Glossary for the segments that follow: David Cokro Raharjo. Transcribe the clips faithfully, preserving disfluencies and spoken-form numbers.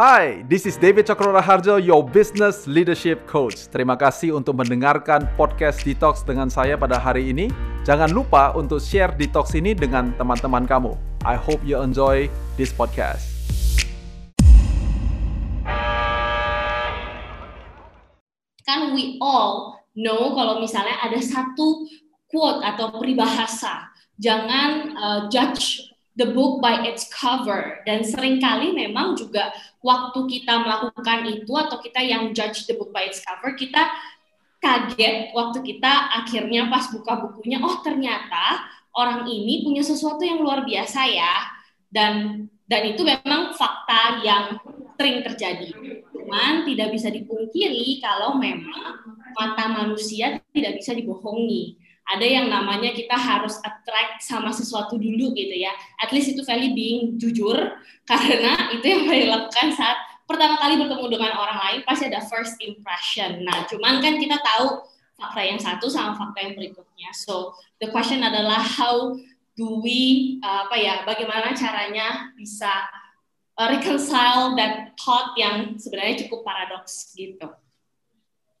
Hi, this is David Cokro Raharjo, your business leadership coach. Terima kasih untuk mendengarkan podcast Detox dengan saya pada hari ini. Jangan lupa untuk share Detox ini dengan teman-teman kamu. I hope you enjoy this podcast. Kan we all know kalau misalnya ada satu quote atau peribahasa, jangan uh, judge the book by its cover. Dan seringkali memang juga waktu kita melakukan itu atau kita yang judge the book by its cover, kita kaget waktu kita akhirnya pas buka bukunya, oh ternyata orang ini punya sesuatu yang luar biasa ya. Dan dan itu memang fakta yang sering terjadi. Cuman tidak bisa dipungkiri kalau memang mata manusia tidak bisa dibohongi. Ada yang namanya kita harus attract sama sesuatu dulu gitu ya. At least itu value being jujur, karena itu yang saya lakukan saat pertama kali bertemu dengan orang lain, pasti ada first impression. Nah, cuman kan kita tahu fakta yang satu sama fakta yang berikutnya. So, the question adalah how do we, apa ya, bagaimana caranya bisa reconcile that thought yang sebenarnya cukup paradoks gitu.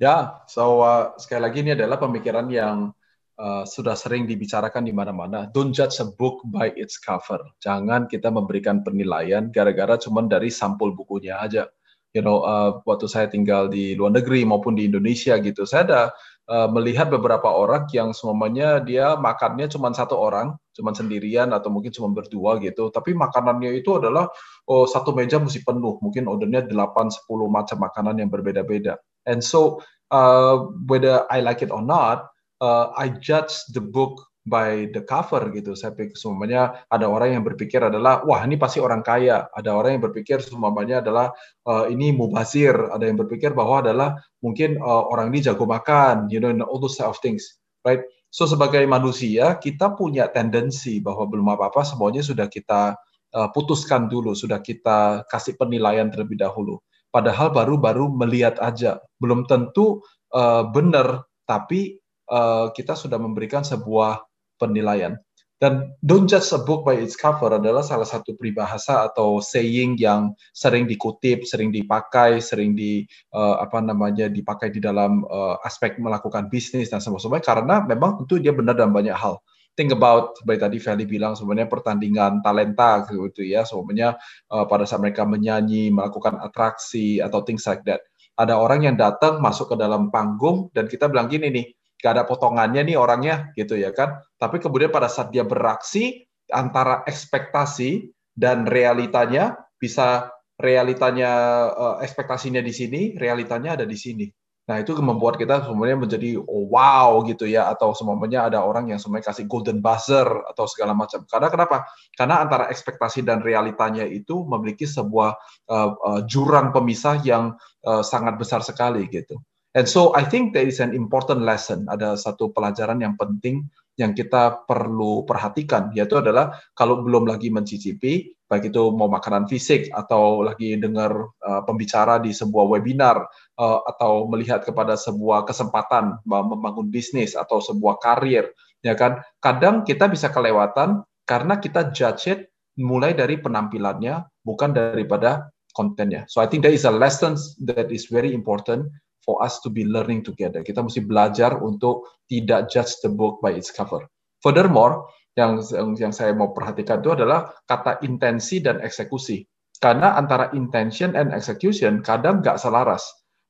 Ya, so uh, sekali lagi ini adalah pemikiran yang Uh, sudah sering dibicarakan di mana-mana. Don't judge a book by its cover. Jangan kita memberikan penilaian gara-gara cuma dari sampul bukunya aja. You know, uh, waktu saya tinggal di luar negeri maupun di Indonesia gitu, saya ada uh, melihat beberapa orang yang semuanya dia makannya cuma satu orang, cuma sendirian atau mungkin cuma berdua gitu. Tapi makanannya itu adalah oh, satu meja mesti penuh. Mungkin ordernya delapan sepuluh macam makanan yang berbeda-beda. And so uh, whether I like it or not, Uh, I judge the book by the cover gitu. Saya pikir semuanya ada orang yang berpikir adalah wah ini pasti orang kaya, ada orang yang berpikir semuanya adalah uh, ini mubazir, ada yang berpikir bahwa adalah mungkin uh, orang ini jago makan, you know, all those type of things, right? So sebagai manusia kita punya tendensi bahwa belum apa-apa semuanya sudah kita uh, putuskan dulu, sudah kita kasih penilaian terlebih dahulu. Padahal baru-baru melihat aja, belum tentu uh, benar, tapi Uh, kita sudah memberikan sebuah penilaian. Dan don't judge a book by its cover adalah salah satu peribahasa atau saying yang sering dikutip, sering dipakai, sering di uh, apa namanya dipakai di dalam uh, aspek melakukan bisnis dan semacamnya, karena memang tentu dia benar dalam banyak hal. Think about, seperti tadi Feli bilang, sebenarnya pertandingan talenta gitu ya, sebenarnya uh, pada saat mereka menyanyi, melakukan atraksi atau things like that. Ada orang yang datang masuk ke dalam panggung dan kita bilang gini nih, gak ada potongannya nih orangnya, gitu ya kan. Tapi kemudian pada saat dia beraksi, antara ekspektasi dan realitanya, bisa realitanya, eh, ekspektasinya di sini, realitanya ada di sini. Nah, itu membuat kita semuanya menjadi oh, wow, gitu ya, atau semuanya ada orang yang semuanya kasih golden buzzer, atau segala macam. Karena kenapa? Karena antara ekspektasi dan realitanya itu memiliki sebuah eh, eh, jurang pemisah yang eh, sangat besar sekali, gitu. And so I think there is an important lesson, ada satu pelajaran yang penting yang kita perlu perhatikan, yaitu adalah kalau belum lagi mencicipi, baik itu mau makanan fisik atau lagi dengar uh, pembicara di sebuah webinar uh, atau melihat kepada sebuah kesempatan membangun bisnis atau sebuah karir, ya kan? Kadang kita bisa kelewatan karena kita judge it mulai dari penampilannya, bukan daripada kontennya. So I think there is a lesson that is very important for us to be learning together. Kita mesti belajar untuk tidak judge the book by its cover. Furthermore, yang yang saya mau perhatikan itu adalah kata intensi dan eksekusi. Karena antara intention and execution kadang nggak selaras.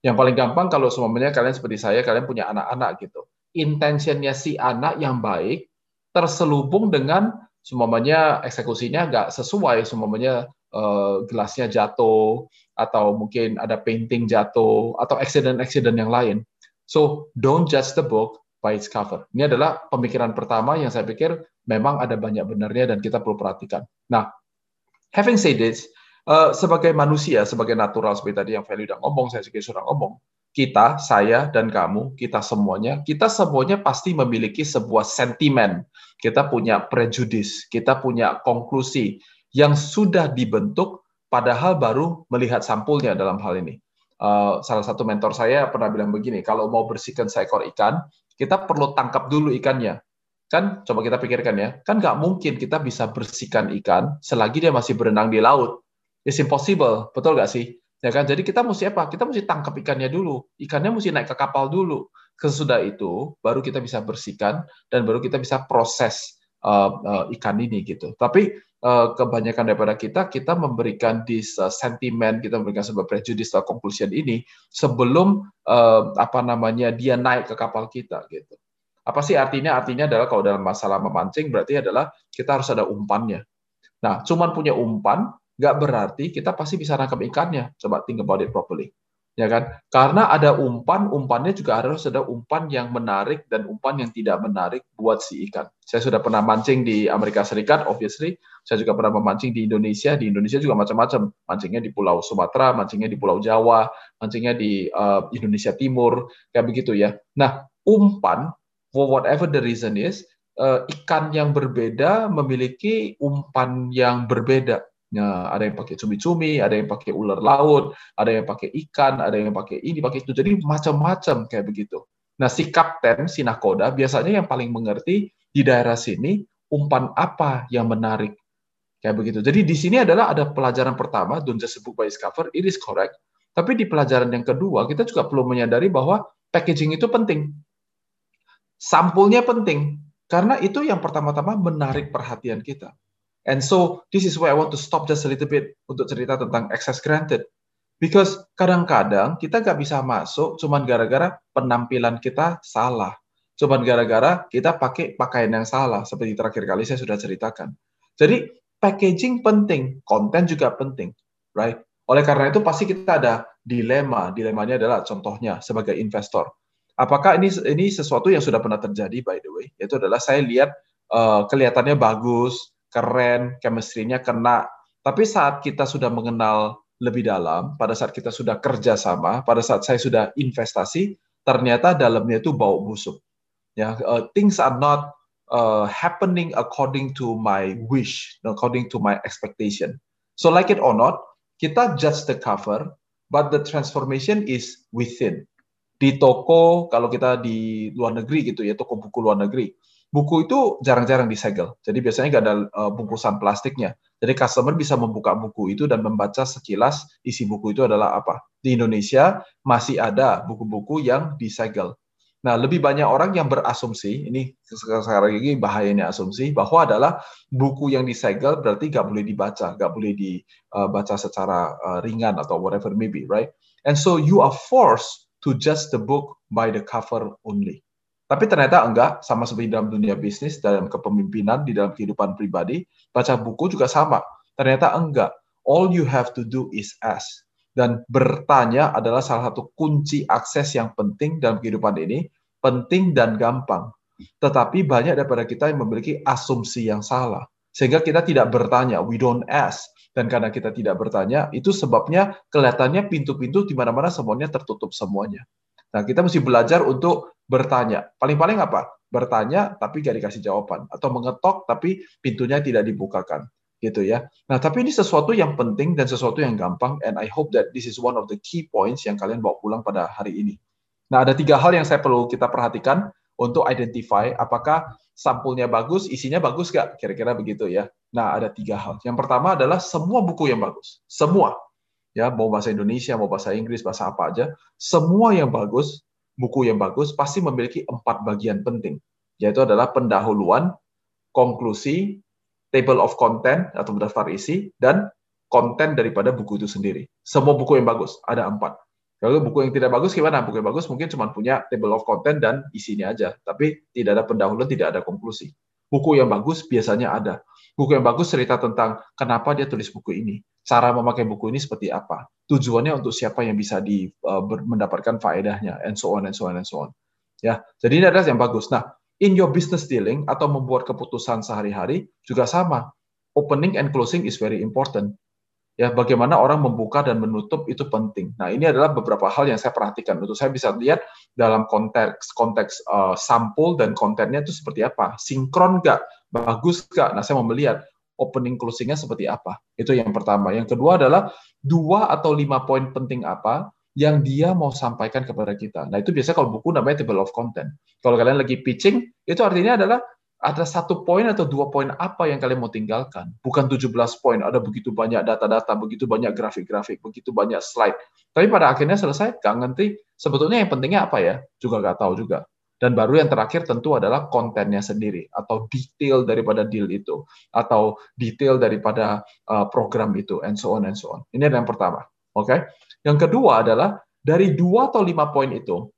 Yang paling gampang kalau semuanya kalian seperti saya, kalian punya anak-anak gitu. Intentionnya si anak yang baik terselubung dengan semuanya eksekusinya nggak sesuai, semuanya uh, gelasnya jatuh, atau mungkin ada painting jatuh, atau accident-accident yang lain. So, don't judge the book by its cover. Ini adalah pemikiran pertama yang saya pikir memang ada banyak benarnya dan kita perlu perhatikan. Nah, having said this, uh, sebagai manusia, sebagai natural, seperti tadi yang Feli udah ngomong, saya juga sudah ngomong, kita, saya, dan kamu, kita semuanya, kita semuanya pasti memiliki sebuah sentimen. Kita punya prejudis, kita punya konklusi yang sudah dibentuk padahal baru melihat sampulnya dalam hal ini. Uh, salah satu mentor saya pernah bilang begini, kalau mau bersihkan seekor ikan, kita perlu tangkap dulu ikannya. Kan, coba kita pikirkan ya, kan nggak mungkin kita bisa bersihkan ikan selagi dia masih berenang di laut. It's impossible, betul nggak sih? Ya kan? Jadi kita mesti apa? Kita mesti tangkap ikannya dulu. Ikannya mesti naik ke kapal dulu. Sesudah itu, baru kita bisa bersihkan dan baru kita bisa proses uh, uh, ikan ini gitu. Tapi uh, kebanyakan daripada kita, kita memberikan this uh, sentiment, kita memberikan sebuah prejudice atau conclusion ini sebelum uh, apa namanya dia naik ke kapal kita gitu. Apa sih artinya? Artinya adalah kalau dalam masalah memancing berarti adalah kita harus ada umpannya. Nah, cuman punya umpan nggak berarti kita pasti bisa nangkap ikannya. Coba think about it properly, ya kan? Karena ada umpan, umpannya juga harus ada umpan yang menarik dan umpan yang tidak menarik buat si ikan. Saya sudah pernah mancing di Amerika Serikat, obviously. Saya juga pernah memancing di Indonesia. Di Indonesia juga macam-macam. Mancingnya di Pulau Sumatera, mancingnya di Pulau Jawa, mancingnya di uh, Indonesia Timur, kayak begitu ya. Nah, umpan, for whatever the reason is, uh, ikan yang berbeda memiliki umpan yang berbeda. Nah, ada yang pakai cumi-cumi, ada yang pakai ular laut, ada yang pakai ikan, ada yang pakai ini, pakai itu. Jadi macam-macam kayak begitu. Nah, si kapten, si nakoda biasanya yang paling mengerti di daerah sini umpan apa yang menarik. Kayak begitu. Jadi di sini adalah ada pelajaran pertama, don't just book by its cover, it is correct. Tapi di pelajaran yang kedua, kita juga perlu menyadari bahwa packaging itu penting. Sampulnya penting. Karena itu yang pertama-tama menarik perhatian kita. And so, this is where I want to stop just a little bit untuk cerita tentang access granted. Because kadang-kadang kita nggak bisa masuk cuman gara-gara penampilan kita salah. Cuman gara-gara kita pakai pakaian yang salah, seperti terakhir kali saya sudah ceritakan. Jadi, packaging penting, konten juga penting, right? Oleh karena itu, pasti kita ada dilema. Dilemanya adalah contohnya sebagai investor. Apakah ini, ini sesuatu yang sudah pernah terjadi, by the way? Itu adalah saya lihat uh, kelihatannya bagus, keren, chemistry-nya kena. Tapi saat kita sudah mengenal lebih dalam, pada saat kita sudah kerja sama, pada saat saya sudah investasi, ternyata dalamnya itu bau busuk. Ya, uh, things are not uh, happening according to my wish, according to my expectation. So like it or not, kita judge the cover, but the transformation is within. Di toko, kalau kita di luar negeri gitu ya, toko buku luar negeri, buku itu jarang-jarang disegel, jadi biasanya nggak ada uh, bungkusan plastiknya. Jadi customer bisa membuka buku itu dan membaca sekilas isi buku itu adalah apa. Di Indonesia masih ada buku-buku yang disegel. Nah, lebih banyak orang yang berasumsi, ini sekarang ini bahayanya asumsi, bahwa adalah buku yang disegel berarti nggak boleh dibaca, nggak boleh dibaca secara uh, ringan atau whatever maybe, right? And so you are forced to judge the book by the cover only. Tapi ternyata enggak, sama seperti dalam dunia bisnis, dalam kepemimpinan, di dalam kehidupan pribadi, baca buku juga sama. Ternyata enggak. All you have to do is ask. Dan bertanya adalah salah satu kunci akses yang penting dalam kehidupan ini, penting dan gampang. Tetapi banyak daripada kita yang memiliki asumsi yang salah. Sehingga kita tidak bertanya, we don't ask. Dan karena kita tidak bertanya, itu sebabnya kelihatannya pintu-pintu di mana-mana semuanya tertutup semuanya. Nah, kita mesti belajar untuk bertanya. Paling-paling apa? Bertanya tapi gak dikasih jawaban. Atau mengetok tapi pintunya tidak dibukakan. Gitu ya. Nah, tapi ini sesuatu yang penting dan sesuatu yang gampang. And I hope that this is one of the key points yang kalian bawa pulang pada hari ini. Nah, ada tiga hal yang saya perlu kita perhatikan untuk identify apakah sampulnya bagus, isinya bagus gak? Kira-kira begitu ya. Nah, ada tiga hal. Yang pertama adalah semua buku yang bagus. Semua. Ya, mau bahasa Indonesia, mau bahasa Inggris, bahasa apa aja, semua yang bagus, buku yang bagus, pasti memiliki empat bagian penting, yaitu adalah pendahuluan, konklusi, table of content, atau daftar isi, dan konten daripada buku itu sendiri. Semua buku yang bagus, ada empat. Kalau buku yang tidak bagus, gimana? Buku yang bagus mungkin cuma punya table of content dan isinya aja, tapi tidak ada pendahuluan, tidak ada konklusi. Buku yang bagus biasanya ada. Buku yang bagus cerita tentang kenapa dia tulis buku ini, cara memakai buku ini seperti apa, tujuannya untuk siapa yang bisa di, uh, mendapatkan faedahnya, and so on, and so on, and so on. Ya, jadi ini adalah yang bagus. Nah, in your business dealing atau membuat keputusan sehari-hari juga sama. Opening and closing is very important. Ya, bagaimana orang membuka dan menutup itu penting. Nah, ini adalah beberapa hal yang saya perhatikan. Untuk saya bisa lihat dalam konteks konteks uh, sampul dan kontennya itu seperti apa. Sinkron nggak? Bagus nggak? Nah, saya mau melihat opening closingnya seperti apa. Itu yang pertama. Yang kedua adalah dua atau lima poin penting apa yang dia mau sampaikan kepada kita. Nah, itu biasanya kalau buku namanya table of content. Kalau kalian lagi pitching, itu artinya adalah ada satu poin atau dua poin apa yang kalian mau tinggalkan? Bukan tujuh belas poin, ada begitu banyak data-data, begitu banyak grafik-grafik, begitu banyak slide. Tapi pada akhirnya selesai, nggak ngerti. Sebetulnya yang pentingnya apa ya? Juga nggak tahu juga. Dan baru yang terakhir tentu adalah kontennya sendiri, atau detail daripada deal itu, atau detail daripada uh, program itu, and so on, and so on. Ini adalah yang pertama. Oke? Okay? Yang kedua adalah, dari dua atau lima poin itu,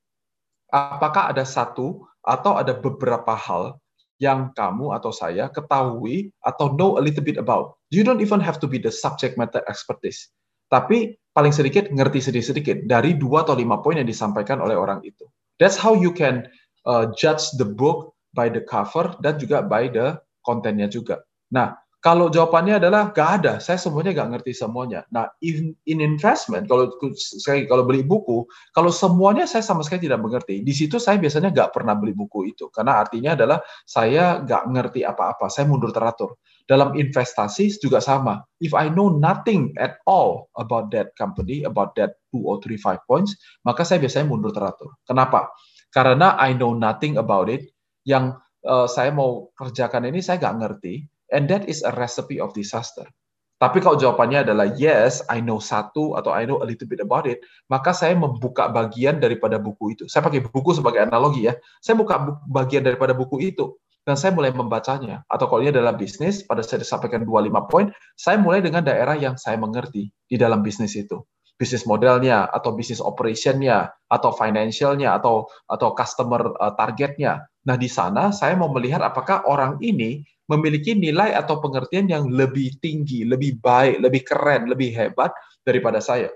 apakah ada satu atau ada beberapa hal yang kamu atau saya ketahui atau know a little bit about. You don't even have to be the subject matter expertise. Tapi paling sedikit ngerti sedikit-sedikit dari dua atau lima poin yang disampaikan oleh orang itu. That's how you can uh, judge the book by the cover dan juga by the kontennya juga. Nah, kalau jawabannya adalah nggak ada, saya semuanya nggak ngerti semuanya. Nah, in, in investment, kalau saya kalau beli buku, kalau semuanya saya sama sekali tidak mengerti, di situ saya biasanya nggak pernah beli buku itu, karena artinya adalah saya nggak ngerti apa-apa, saya mundur teratur. Dalam investasi juga sama. If I know nothing at all about that company, about that two or three five points, maka saya biasanya mundur teratur. Kenapa? Karena I know nothing about it. Yang uh, saya mau kerjakan ini saya nggak ngerti. And that is a recipe of disaster. Tapi kalau jawabannya adalah yes, I know satu atau I know a little bit about it, maka saya membuka bagian daripada buku itu. Saya pakai buku sebagai analogi ya. Saya buka bagian daripada buku itu. Dan saya mulai membacanya. Atau kalau ini adalah bisnis, pada saya disampaikan dua puluh lima poin, saya mulai dengan daerah yang saya mengerti di dalam bisnis itu. Bisnis modelnya, atau bisnis operation-nya, atau financial-nya, atau, atau customer target-nya. Nah, di sana saya mau melihat apakah orang ini memiliki nilai atau pengertian yang lebih tinggi, lebih baik, lebih keren, lebih hebat daripada saya.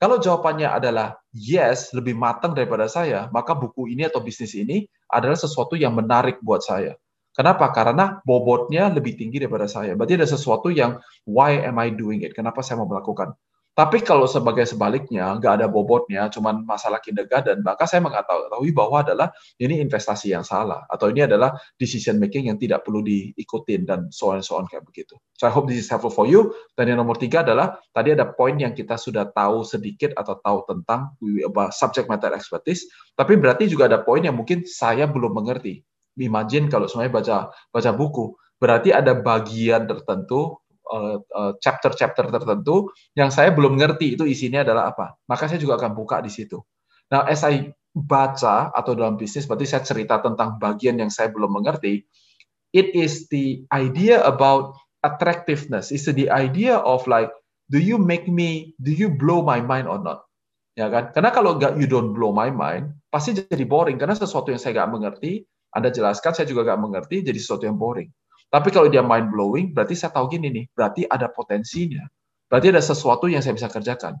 Kalau jawabannya adalah yes, lebih matang daripada saya, maka buku ini atau bisnis ini adalah sesuatu yang menarik buat saya. Kenapa? Karena bobotnya lebih tinggi daripada saya. Berarti ada sesuatu yang why am I doing it? Kenapa saya mau melakukan? Tapi kalau sebagai sebaliknya, nggak ada bobotnya, cuman masalah kindergarten, maka saya mengetahui bahwa adalah ini investasi yang salah, atau ini adalah decision making yang tidak perlu diikutin, dan so on, so on, kayak begitu. So, I hope this is helpful for you. Dan yang nomor tiga adalah, tadi ada poin yang kita sudah tahu sedikit atau tahu tentang subject matter expertise, tapi berarti juga ada poin yang mungkin saya belum mengerti. Imagine kalau semuanya baca, baca buku, berarti ada bagian tertentu, chapter-chapter tertentu yang saya belum ngerti itu isinya adalah apa. Maka saya juga akan buka di situ. Nah, as I baca atau dalam bisnis, berarti saya cerita tentang bagian yang saya belum mengerti. It is the idea about attractiveness. It's the idea of like, do you make me, do you blow my mind or not? Ya kan? Karena kalau nggak you don't blow my mind, pasti jadi boring. Karena sesuatu yang saya nggak mengerti, Anda jelaskan, saya juga nggak mengerti, jadi sesuatu yang boring. Tapi kalau dia mind blowing, berarti saya tahu gini nih, berarti ada potensinya, berarti ada sesuatu yang saya bisa kerjakan.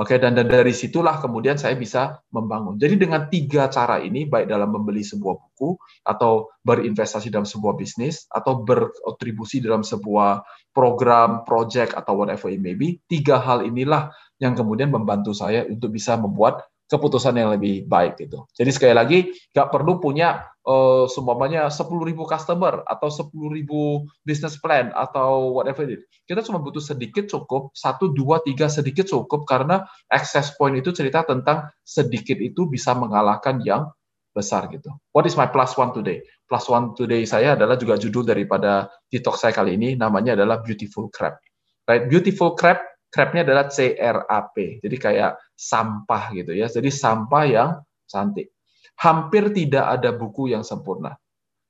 Oke, dan, dan dari situlah kemudian saya bisa membangun. Jadi dengan tiga cara ini, baik dalam membeli sebuah buku, atau berinvestasi dalam sebuah bisnis, atau berkontribusi dalam sebuah program, project, atau whatever it may be, tiga hal inilah yang kemudian membantu saya untuk bisa membuat keputusan yang lebih baik gitu. Jadi sekali lagi, nggak perlu punya uh, seumpamanya sepuluh ribu customer atau sepuluh ribu business plan atau whatever it is. Kita cuma butuh sedikit cukup, satu, dua, tiga sedikit cukup, karena access point itu cerita tentang sedikit itu bisa mengalahkan yang besar gitu. What is my plus one today? Plus one today saya adalah juga judul daripada TikTok saya kali ini, namanya adalah Beautiful Crab. Right? Beautiful Crab, crabnya adalah C R A P, jadi kayak sampah gitu ya, jadi sampah yang cantik. Hampir tidak ada buku yang sempurna,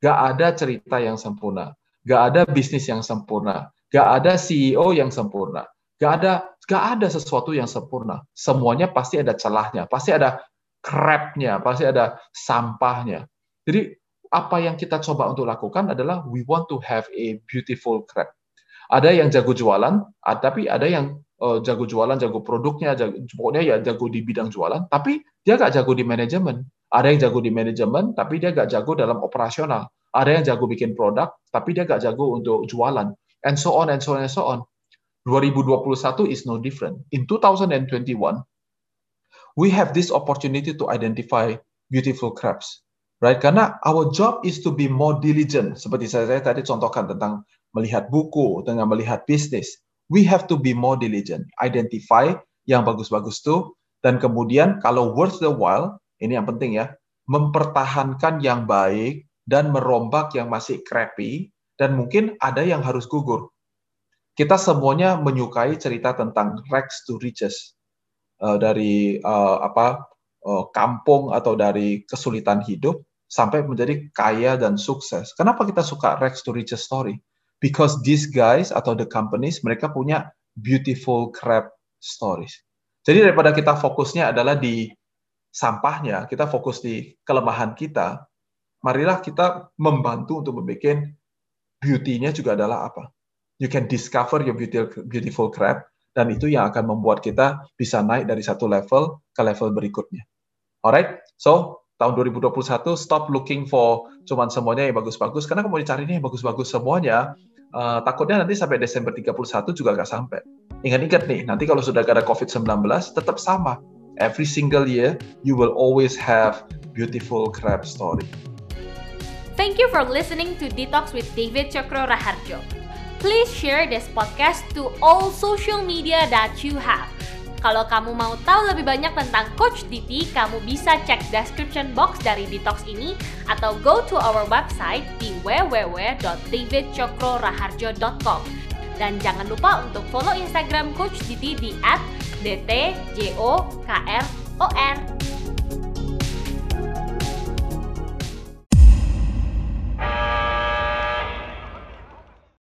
gak ada cerita yang sempurna, gak ada bisnis yang sempurna, gak ada C E O yang sempurna, gak ada gak ada sesuatu yang sempurna. Semuanya pasti ada celahnya, pasti ada crabnya, pasti ada sampahnya. Jadi apa yang kita coba untuk lakukan adalah we want to have a beautiful crab. Ada yang jago jualan, tapi ada yang jago jualan, jago produknya, jago, pokoknya ya jago di bidang jualan, tapi dia nggak jago di manajemen. Ada yang jago di manajemen, tapi dia nggak jago dalam operasional. Ada yang jago bikin produk, tapi dia nggak jago untuk jualan. And so on, and so on, and so on. dua ribu dua puluh satu is no different. In two thousand twenty-one, we have this opportunity to identify beautiful crabs. Right? Karena our job is to be more diligent. Seperti saya tadi contohkan tentang melihat buku, dengan melihat bisnis. We have to be more diligent, identify yang bagus-bagus tuh, dan kemudian kalau worth the while, ini yang penting ya, mempertahankan yang baik dan merombak yang masih crappy, dan mungkin ada yang harus gugur. Kita semuanya menyukai cerita tentang rags to riches, uh, dari uh, apa uh, kampung atau dari kesulitan hidup sampai menjadi kaya dan sukses. Kenapa kita suka rags to riches story? Because these guys atau the companies, mereka punya beautiful crap stories. Jadi daripada kita fokusnya adalah di sampahnya, kita fokus di kelemahan kita, marilah kita membantu untuk membuat beauty-nya juga adalah apa. You can discover your beautiful crap, dan itu yang akan membuat kita bisa naik dari satu level ke level berikutnya. Alright, so tahun dua ribu dua puluh satu stop looking for cuman semuanya yang bagus-bagus, karena kalau dicari ini yang bagus-bagus semuanya, uh, takutnya nanti sampai Desember tiga puluh satu juga nggak sampai. Ingat-ingat nih, nanti kalau sudah ada COVID sembilan belas tetap sama. Every single year, you will always have beautiful crap story. Thank you for listening to Detox with David Cokro Raharjo. Please share this podcast to all social media that you have. Kalau kamu mau tahu lebih banyak tentang Coach D T, kamu bisa cek description box dari Detox ini atau go to our website di w w w dot david cokro raharjo dot com. Dan jangan lupa untuk follow Instagram Coach D T di at D T J O K R O R.